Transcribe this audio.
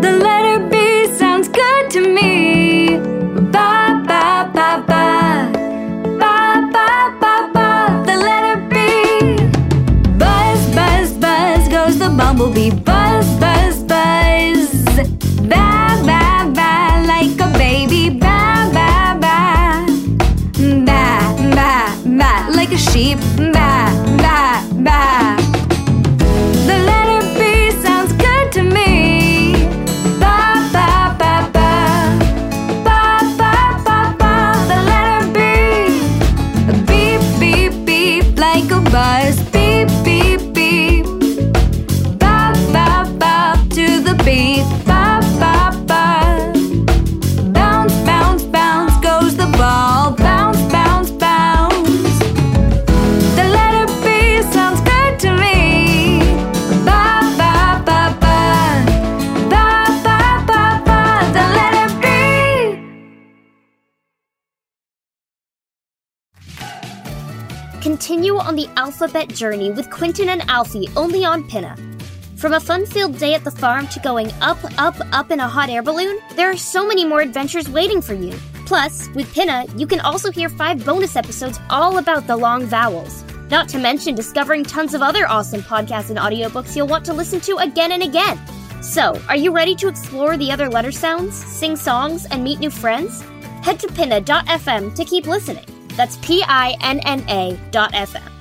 The letter B sounds good to me. Ba, ba, ba, ba. Ba, ba, ba, ba. The letter B. Buzz, buzz, buzz goes the bumblebee. Buzz, buzz, buzz. Ba, ba, ba, like a baby. Ba, ba, ba. Ba, ba, ba, like a sheep. Ba, ba, ba. The letter B sounds good to me. Ba, ba, ba, ba. Ba, ba, ba, ba. The letter B. Beep, beep, beep, like a buzz. Beep, beep, beep. Ba, ba, ba, to the beat. Ba, ba, ba. Bounce, bounce, bounce goes the ball. Bounce, bounce, bounce. The letter B sounds good to me. Ba, ba, ba, ba. Ba, ba, ba, ba. The letter B. Continue on the alphabet journey with Quentin and Alfie only on Pinna. From a fun-filled day at the farm to going up, up, up in a hot air balloon, there are so many more adventures waiting for you. Plus, with Pinna, you can also hear 5 bonus episodes all about the long vowels. Not to mention discovering tons of other awesome podcasts and audiobooks you'll want to listen to again and again. So, are you ready to explore the other letter sounds, sing songs, and meet new friends? Head to pinna.fm to keep listening. That's Pinna.fm.